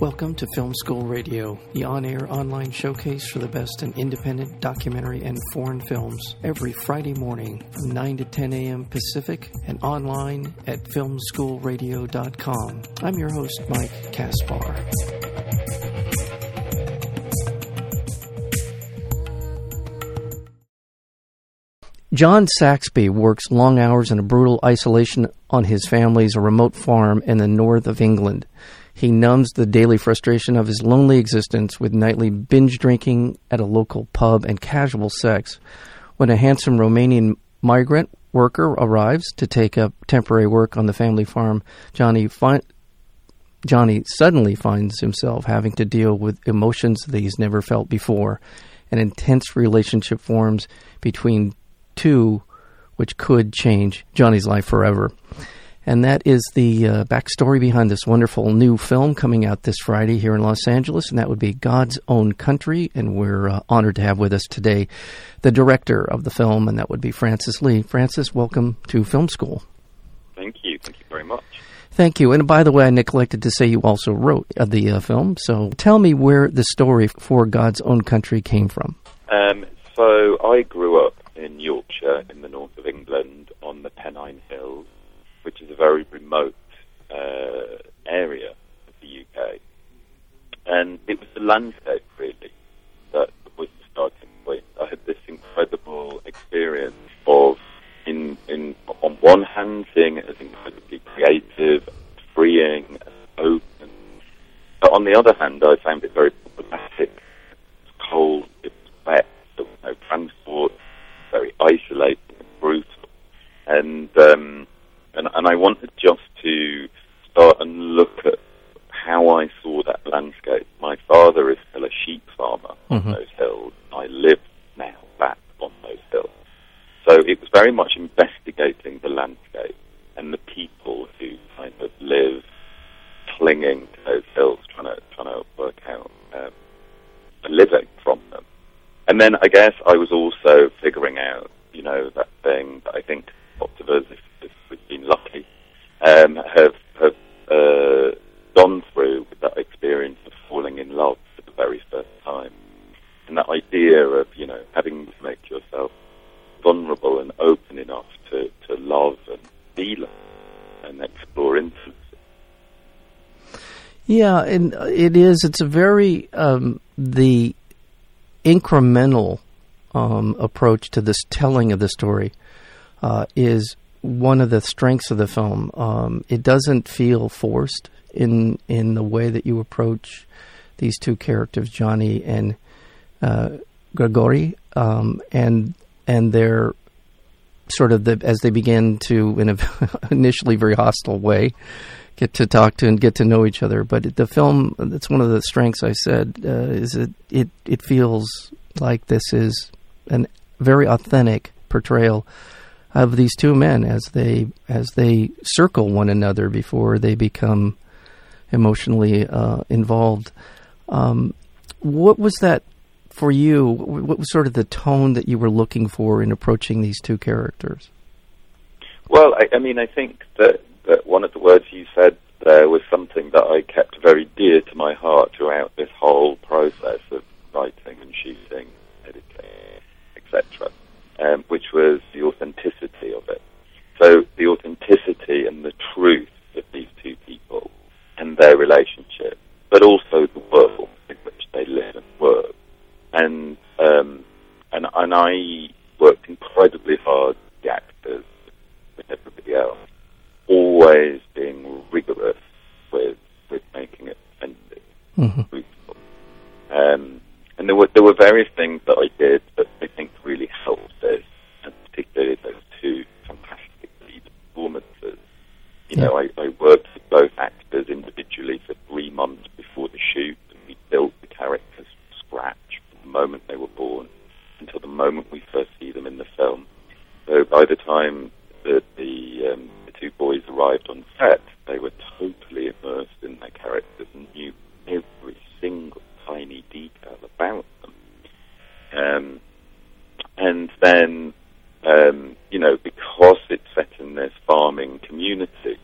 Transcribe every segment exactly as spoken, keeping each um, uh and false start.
Welcome to Film School Radio, the on-air online showcase for the best in independent documentary and foreign films, every Friday morning from nine to ten a.m. Pacific and online at film school radio dot com. I'm your host, Mike Kaspar. John Saxby works long hours in a brutal isolation on his family's remote farm in the north of England. He numbs the daily frustration of his lonely existence with nightly binge drinking at a local pub and casual sex. When a handsome Romanian migrant worker arrives to take up temporary work on the family farm, Johnny fi- Johnny suddenly finds himself having to deal with emotions that he's never felt before. An intense relationship forms between two, which could change Johnny's life forever. And that is the uh, backstory behind this wonderful new film coming out this Friday here in Los Angeles, and that would be God's Own Country, and we're uh, honored to have with us today the director of the film, and that would be Francis Lee. Francis, welcome to Film School. Thank you. Thank you very much. Thank you. And by the way, I neglected to say you also wrote uh, the uh, film, so tell me where the story for God's Own Country came from. Um, so I grew up in Yorkshire, in the north of England, on the Pennine Hills, which is a very remote uh, area of the U K. And it was the landscape, really, that was the starting point. I had this incredible experience of, in, in on one hand, seeing it as incredibly creative, freeing, open. But on the other hand, I found it very problematic. It was cold, it was wet, there was no transport, very isolated and brutal. And... Um, And, and I wanted just to start and look at how I saw that landscape. My father is still a sheep farmer on mm-hmm. those hills. I live now back on those hills. So it was very much investigating the landscape and the people who kind of live clinging to those hills, trying to, trying to work out um, a living from them. And then I guess I was also figuring out, you know, that thing that I think lots of us, if we've been lucky, um, have, have uh, gone through with that experience of falling in love for the very first time. And that idea of, you know, having to make yourself vulnerable and open enough to, to love and be loved and explore intimacy. Yeah, and it is. It's a very, um, the incremental um, approach to this telling of the story uh, is one of the strengths of the film. Um, it doesn't feel forced in in the way that you approach these two characters, Johnny and uh, Gheorghe, um, and and their sort of the, as they begin to, in a initially very hostile way, get to talk to and get to know each other. But the film, that's one of the strengths I said, uh, is it, it it feels like this is a very authentic portrayal of these two men as they as they circle one another before they become emotionally uh, involved. Um, what was that for you? What was sort of the tone that you were looking for in approaching these two characters? Well, I, I mean, I think that, that one of the words you said there was something that I kept very dear to my heart throughout this whole process of writing and shooting, editing, et cetera, Um, which was the authenticity of it. So the authenticity and the truth of these two people and their relationship, but also the world in which they live and work. And um, and, and I worked incredibly hard with the actors, with everybody else, always being rigorous with with making it authentic, mm-hmm. truthful. Um, and there were there were various things that I did that I think really helped this, and particularly those two fantastic lead performances. You yeah. know, I, I worked with both actors individually for three months before the shoot, and we built the characters from scratch from the moment they were born until the moment we first see them in the film. So by the time that the, um, the two boys arrived on set, they were totally immersed in their characters and knew every single tiny detail about them. Um, and then, um, you know, because it's set in this farming community,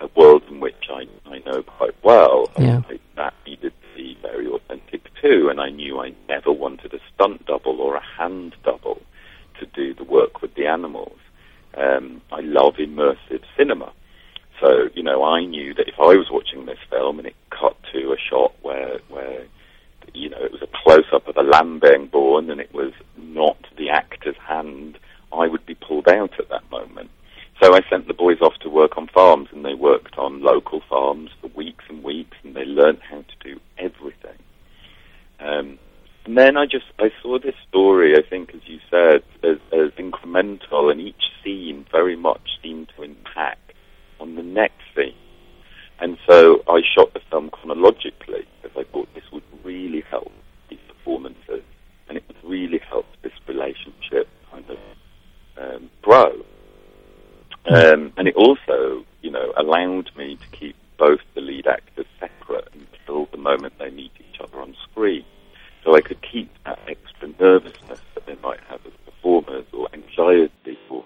a world in which I, I know quite well. Yeah. I, that needed to be very authentic too, and I knew I never wanted a stunt double or a hand double to do the work with the animals. Um, I love immersive cinema. So, you know, I knew that if I was watching this film and it cut to a shot where, where you know, it was a close-up of a lamb being born and it was not the actor's hand, I would be pulled out at that moment. So I sent the boys off to work on farms, and they worked on local farms for weeks and weeks, and they learned how to do everything. Um, and then I just, I saw this story, I think, as you said, as, as incremental, and each scene very much seemed to impact on the next scene. And so I shot the film chronologically, because I thought this would really help these performances, and it would really help this relationship kind of um, grow. Um, and it also, you know, allowed me to keep both the lead actors separate until the moment they meet each other on screen. So I could keep that extra nervousness that they might have as performers, or anxiety, or,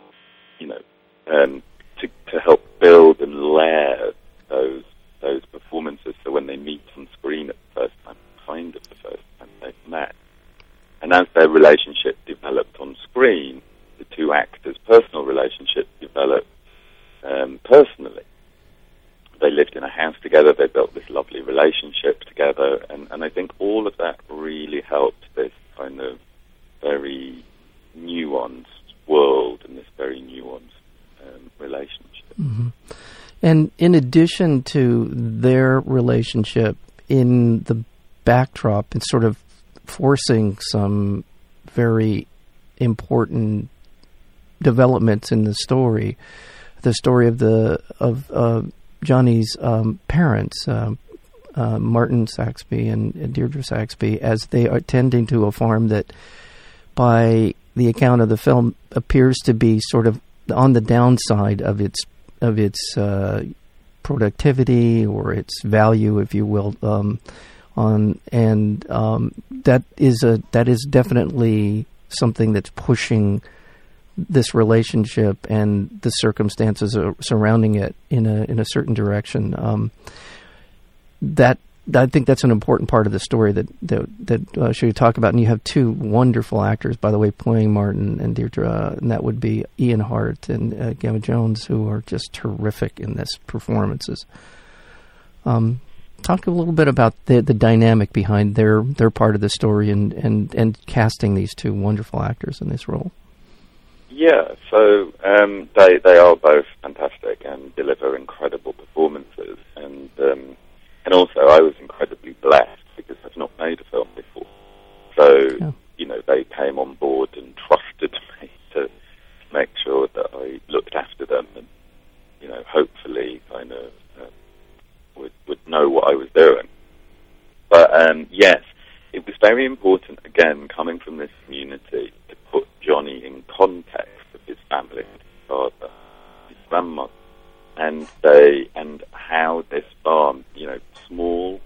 you know, um, to, to help build and layer those those performances. So when they meet on screen at the first time, kind of the first time they've met. And as their relationship developed on screen, the two actors' personal relationship developed um, personally. They lived in a house together, they built this lovely relationship together, and, and I think all of that really helped this kind of very nuanced world and this very nuanced um, relationship. Mm-hmm. And in addition to their relationship, in the backdrop, it's sort of forcing some very important developments in the story, the story of the of uh, Johnny's um, parents, uh, uh, Martin Saxby and Deirdre Saxby, as they are tending to a farm that, by the account of the film, appears to be sort of on the downside of its of its uh, productivity or its value, if you will. Um, on and um, that is a that is definitely something that's pushing this relationship and the circumstances surrounding it in a in a certain direction. Um, that I think that's an important part of the story that that, that uh, should you talk about. And you have two wonderful actors, by the way, playing Martin and Deirdre, and that would be Ian Hart and uh, Gavin Jones, who are just terrific in this performances. Um, talk a little bit about the the dynamic behind their their part of the story and and and casting these two wonderful actors in this role. Yeah, so um, they they are both fantastic and deliver incredible performances, and um, and also I was incredibly blessed because I've not made a film before, so yeah. You know, they came on board and trusted me to make sure that I looked after them, and you know, hopefully kind of uh, would would know what I was doing. But um, yes, it was very important, again, coming from this community, to put Johnny in context of his family, his father, his grandmother, and they and how this farm, you know, small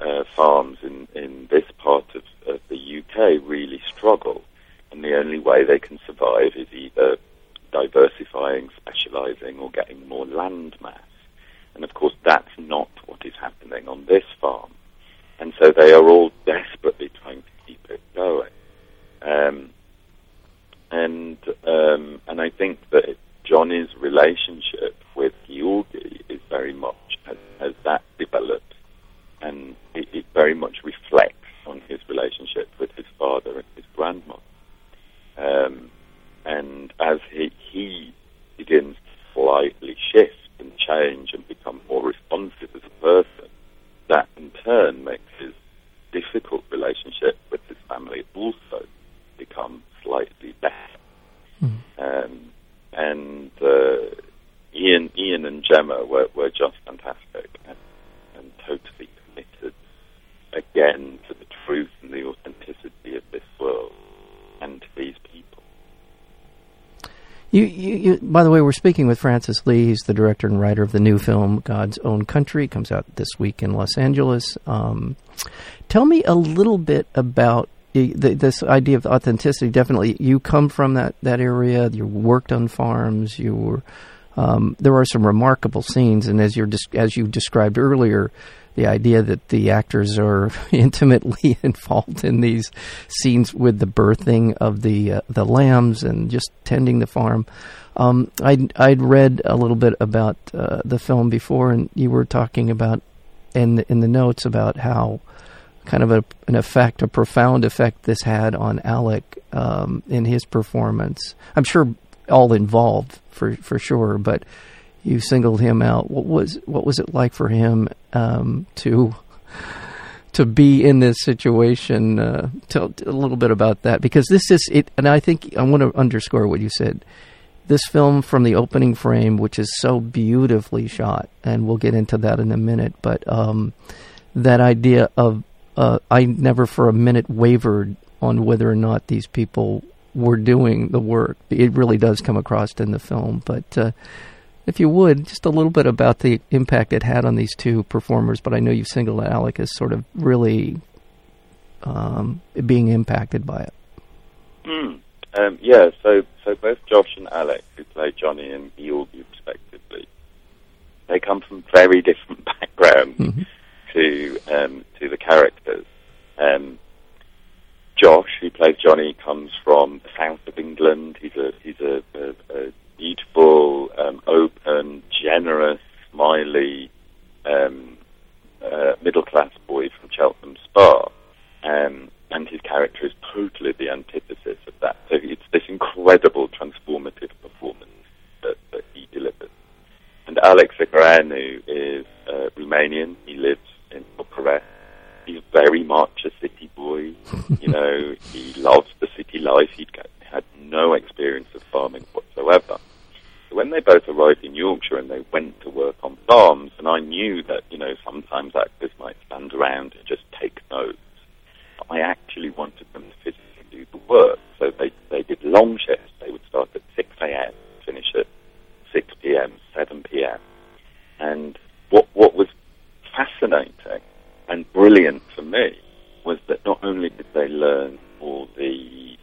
uh, farms in, in this part of, of the U K really struggle, and the only way they can survive is either diversifying, specialising, or getting more land mass. And of course, that's not what is happening on this farm. And so they are all desperately trying to keep it going. Um, and um, and I think that Johnny's relationship with Gheorghe is very much, as, as that develops, and it, it very much reflects on his relationship with his father and his grandmother. Um, and as he, he begins to slightly shift and change and become more responsive as a person, that in turn makes his difficult relationship with his family also become slightly better. Mm. Um, and uh, Ian, Ian and Gemma were, were just fantastic and, and totally committed again to the truth and the authenticity of this world and to these people. You, you, you, by the way, we're speaking with Francis Lee. He's the director and writer of the new film, God's Own Country. It comes out this week in Los Angeles. Um, tell me a little bit about the, the, this idea of authenticity. Definitely, you come from that, that area. You worked on farms. You were Um, there are some remarkable scenes, and as you're as you described earlier, the idea that the actors are intimately involved in these scenes with the birthing of the uh, the lambs and just tending the farm. Um, I'd, I'd read a little bit about uh, the film before, and you were talking about in in the notes about how kind of a, an effect, a profound effect this had on Alec um, in his performance. I'm sure all involved for for sure, but you singled him out. What was what was it like for him um, to to be in this situation? Uh, tell a little bit about that, because this is it. And I think I want to underscore what you said. This film, from the opening frame, which is so beautifully shot, and we'll get into that in a minute, but um, that idea of uh, I never for a minute wavered on whether or not these people were doing the work. It really does come across in the film, but uh, if you would, just a little bit about the impact it had on these two performers, but I know you've singled out Alec as sort of really um, being impacted by it. Mm. Um, yeah, so so both Josh and Alec, who play Johnny and Gheorghe respectively, they come from very different backgrounds mm-hmm. to um, to the characters. Um, Josh, who plays Johnny, comes from the south of England. He's a he's a, a, a beautiful, um, open, generous, smiley, um, uh, middle class boy from Cheltenham Spa. Um, and his character is totally the antithesis of that. So it's this incredible transformative performance that, that he delivers. And Alec Secăreanu is uh, Romanian. He lives in Bucharest. He's very much a city boy. You know, he loves the city life. He had no experience of farming whatsoever. So when they both arrived in Yorkshire and they went to work on farms, and I knew that, you know, sometimes actors might stand around and just take notes. I actually wanted them to physically do the work. So they, they did long shifts. They would start at six a.m., finish at six p.m., seven p.m. And what what was fascinating and brilliant for me was that not only did they learn all the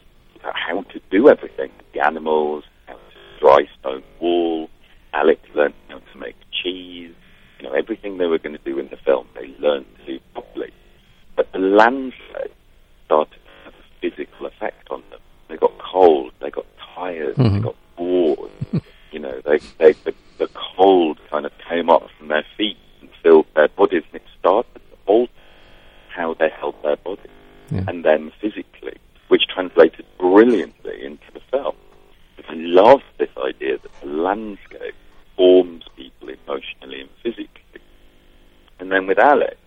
how to do everything, the animals, how to dry stone wool, Alex learned how to make cheese, you know, everything they were going to do in the film, they learned to do properly. But the landscape started to have a physical effect on them. They got cold, they got tired, mm-hmm. they got bored. You know, they, they, the, the cold kind of came up from their feet and filled their bodies, and it started to alter how they held their bodies, yeah. and then physically, which translated brilliantly into the film. But I love this idea that the landscape forms people emotionally and physically. And then with Alex,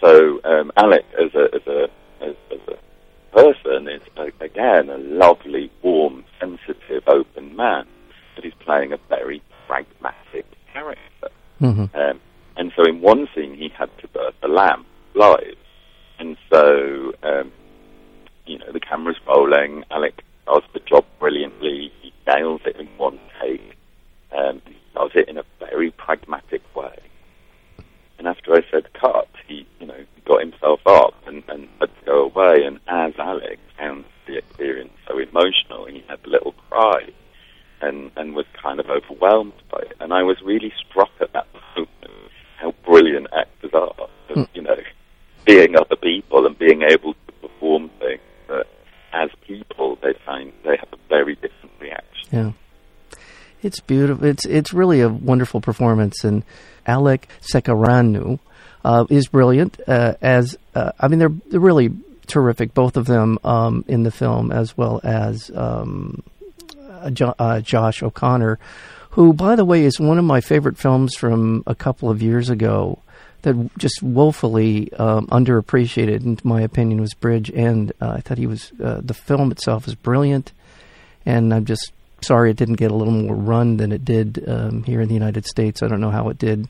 So um, Alec, as a as a as, as a person, is again a lovely, warm, sensitive, open man, but he's playing a very pragmatic character. Mm-hmm. Um, and so, in one scene, he had to birth a lamb live, and so um, you know the camera's rolling. Alec does the job brilliantly. He nails it in one take. Um, he does it in a very pragmatic way. And after I said cut, he, you know, got himself up and, and had to go away. And as Alec found the experience so emotional, he had a little cry and, and was kind of overwhelmed by it. And I was really struck at that moment how brilliant actors are, of, you know, being other people and being able to perform things that as people they find they have a very different reaction. Yeah. It's beautiful. It's it's really a wonderful performance, and Alec Secăreanu uh, is brilliant. Uh, as uh, I mean, they're they're really terrific, both of them um, in the film, as well as um, uh, jo- uh, Josh O'Connor, who, by the way, is one of my favorite films from a couple of years ago that just woefully um, underappreciated, in my opinion, was Bridge End. Uh, I thought he was uh, the film itself is brilliant, and I'm just. Sorry, it didn't get a little more run than it did um, here in the United States. I don't know how it did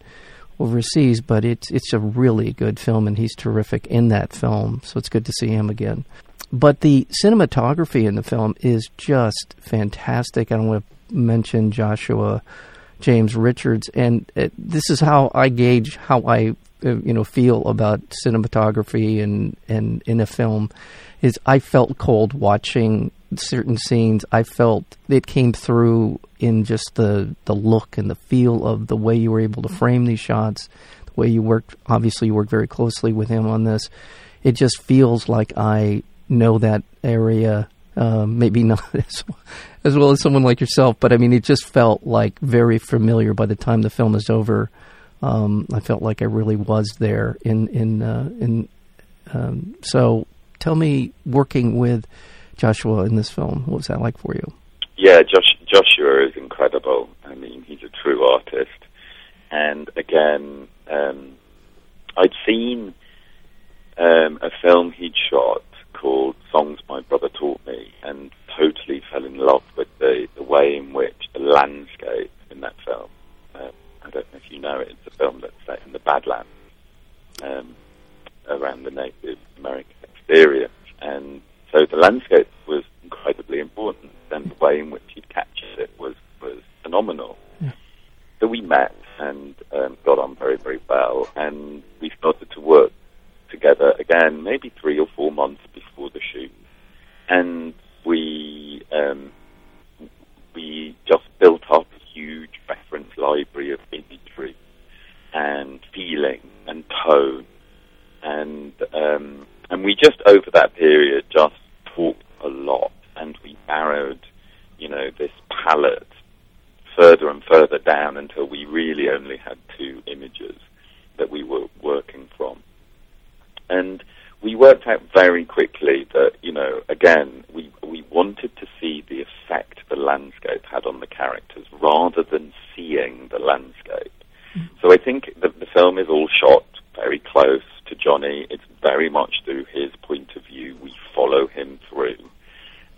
overseas, but it's it's a really good film, and he's terrific in that film, so it's good to see him again. But the cinematography in the film is just fantastic. I don't want to mention Joshua James Richards, and it, this is how I gauge how I you know, feel about cinematography and, and in a film is I felt cold watching certain scenes. I felt it came through in just the, the look and the feel of the way you were able to frame these shots, the way you worked. Obviously, you worked very closely with him on this. It just feels like I know that area, uh, maybe not as well, as well as someone like yourself, but I mean, it just felt like very familiar by the time the film is over. Um, I felt like I really was there. In in uh, in um, so, tell me, working with Joshua in this film, what was that like for you? Yeah, Josh, Joshua is incredible. I mean, he's a true artist. And again, um, I'd seen um, a film he'd shot called "Songs My Brother Taught Me," and totally fell in love with the the way in which the landscape in that film. Uh, I don't know if you know it, it's a film that's set in the Badlands, um, around the Native American exterior. And so the landscape was incredibly important, and the way in which he'd captured it was, was phenomenal. Yeah. So we met and um, got on very, very well, and we started to work together again maybe three or four months before the shoot. And we, um, we just built up huge reference library of imagery and feeling and tone, and um, and we just over that period just talked a lot, and we narrowed, you know, this palette further and further down until we really only had two images that we were working from. And we worked out very quickly that, you know, again, we we wanted to see the effect the landscape had on the characters rather than seeing the landscape. Mm-hmm. So I think the, the film is all shot very close to Johnny. It's very much through his point of view. We follow him through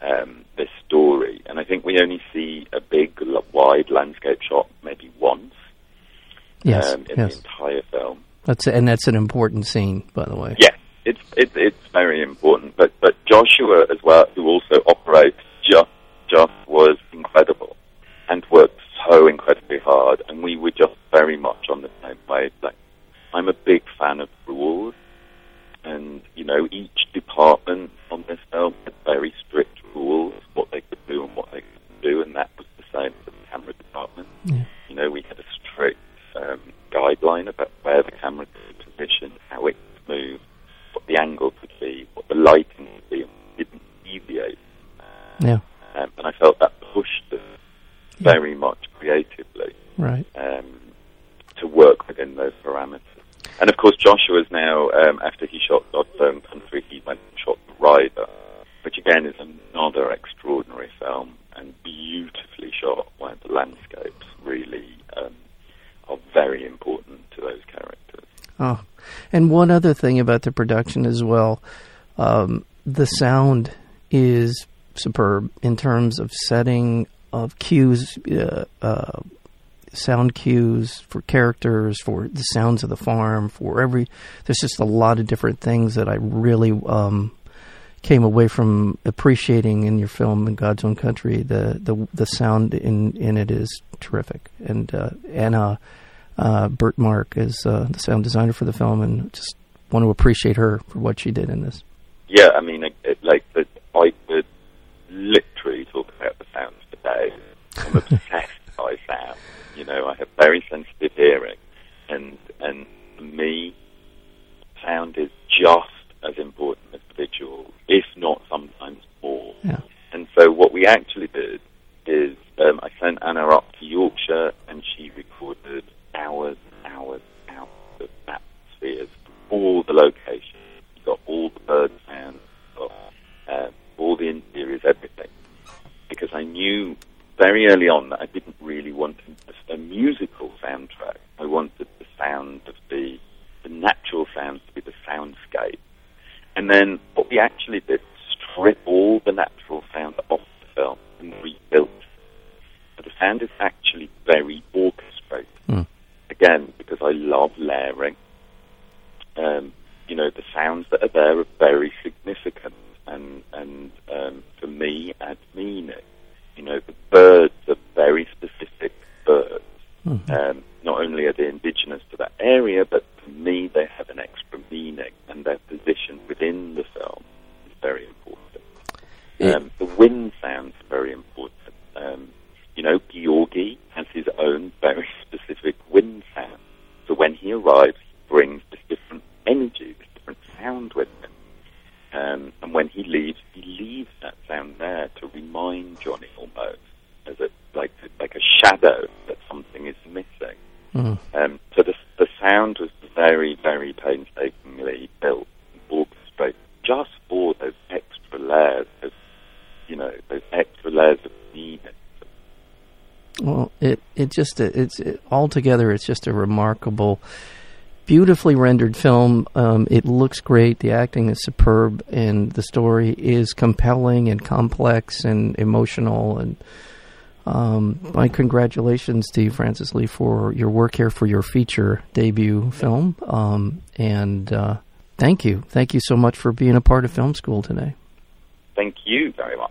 um, this story. And I think we only see a big, wide landscape shot maybe once yes, um, in yes. the entire film. That's And that's an important scene, by the way. Yes. It's it, it's very important, but but Joshua as well, who also operates just just was incredible, and worked so incredibly hard, and we were just very much on the same page. Like, I'm a big fan of rules, and you know each department on this film had very strict rules, what they could do and what they couldn't do, and that was the same for the camera department. Yeah. You know, we had a strict um, guideline about where the camera could be positioned, how it could move, what the angle could be, what the lighting could be, and we didn't deviate. Yeah. Um, and I felt that pushed us yeah. very much creatively right. um, to work within those parameters. And of course, Joshua's now, um, after he shot God's Own Country, he went and shot The Rider, which again is another extraordinary film and beautifully shot, where the landscapes really um, are very important to those characters. Oh, and one other thing about the production as well, um, the sound is superb in terms of setting of cues, uh, uh, sound cues for characters, for the sounds of the farm, for every... There's just a lot of different things that I really um, came away from appreciating in your film, in God's Own Country. The the, the sound in, in it is terrific. And uh, Anna... Uh, Bert Mark is uh, the sound designer for the film, and just want to appreciate her for what she did in this. Yeah, I mean, it, it, like, the, I would literally talk about the sounds today. I'm obsessed by sound. You know, I have very sensitive hearing, and and for me, sound is just as important as the visual, if not sometimes more. Yeah. And so what we actually did is um, I sent Anna up to Yorkshire, and she recorded hours and hours and hours of atmospheres from all the locations. You got all the bird sounds, got, uh, all the interiors, everything. Because I knew very early on that I didn't really want a, a musical soundtrack. I wanted the sound to be, the natural sounds to be the soundscape. And then what we actually did, strip all the natural sound off the film and rebuilt. But the sound is actually very orchestrated. Mm. Again, because I love layering, um, you know, the sounds that are there are very significant and, and um, for me, add meaning. You know, the birds are very specific birds. Mm-hmm. Um, not only are they indigenous to that area, but for me, they Johnny almost, as it like like a shadow that something is missing. Mm. Um, so the the sound was very, very painstakingly built, orchestrated, just for those extra layers of, you know, those extra layers of neediness. Well, it it just it's it, altogether it's just a remarkable, beautifully rendered film. Um, it looks great. The acting is superb, and the story is compelling and complex and emotional. And um, my congratulations to you, Francis Lee, for your work here, for your feature debut film. Um, and uh, thank you. Thank you so much for being a part of Film School today. Thank you very much.